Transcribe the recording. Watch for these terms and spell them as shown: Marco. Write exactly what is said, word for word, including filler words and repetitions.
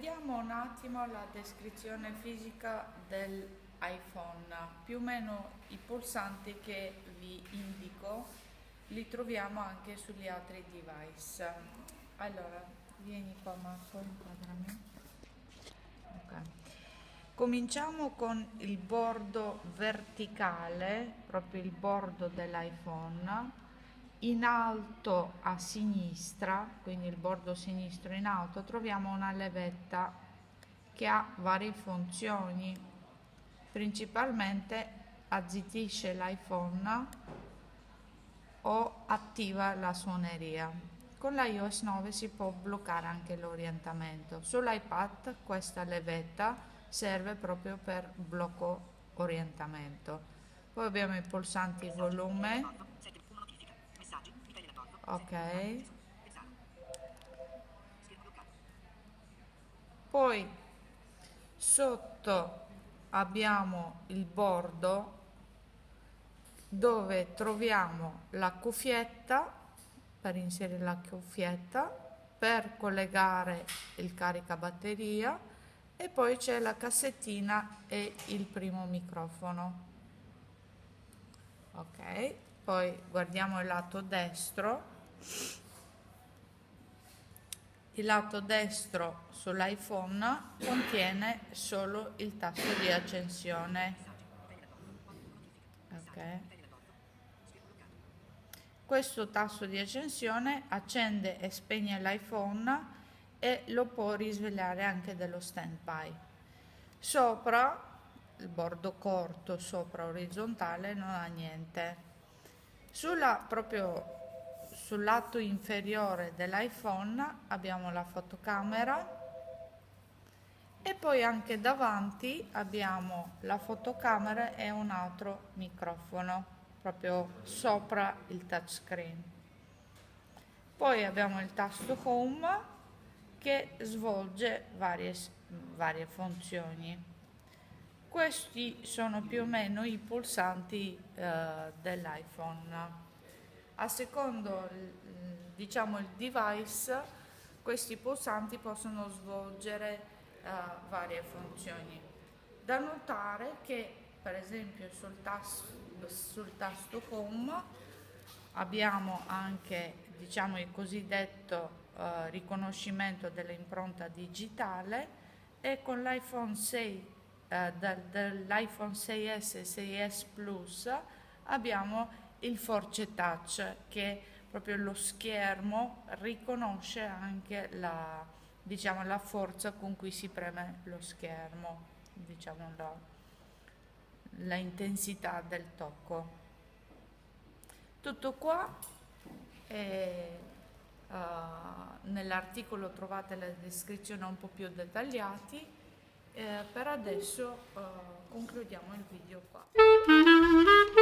Vediamo un attimo la descrizione fisica dell'iPhone, più o meno i pulsanti che vi indico li troviamo anche sugli altri device. Allora, vieni qua Marco, inquadrami. Okay. Cominciamo con il bordo verticale, proprio il bordo dell'iPhone. In alto a sinistra, quindi il bordo sinistro in alto, troviamo una levetta che ha varie funzioni. Principalmente azzitisce l'iPhone o attiva la suoneria. Con l'iOS nove si può bloccare anche l'orientamento. Sull'iPad questa levetta serve proprio per blocco orientamento. Poi abbiamo i pulsanti volume. Ok, poi sotto abbiamo il bordo dove troviamo la cuffietta per inserire la cuffietta, per collegare il caricabatteria, e poi c'è la cassettina e il primo microfono. Ok, poi guardiamo il lato destro. Il lato destro sull'iPhone contiene solo il tasto di accensione. Okay. Questo tasto di accensione accende e spegne l'iPhone e lo può risvegliare anche dello standby. Sopra, il bordo corto sopra orizzontale, non ha niente. Sulla proprio Sul lato inferiore dell'iPhone abbiamo la fotocamera e poi anche davanti abbiamo la fotocamera e un altro microfono proprio sopra il touchscreen. Poi abbiamo il tasto Home che svolge varie, varie funzioni. Questi sono più o meno i pulsanti eh, dell'iPhone. A secondo, diciamo, il device, questi pulsanti possono svolgere uh, varie funzioni. Da notare che, per esempio, sul tasto, sul tasto Home abbiamo anche, diciamo, il cosiddetto uh, riconoscimento dell'impronta digitale, e con l'iPhone sei, uh, dell'iPhone sei S e sei S Plus abbiamo il Force Touch, che proprio lo schermo riconosce anche la, diciamo, la forza con cui si preme lo schermo, diciamo la, la intensità del tocco. Tutto qua, e uh, nell'articolo trovate la descrizione un po' più dettagliati. Eh, per adesso uh, concludiamo il video qua.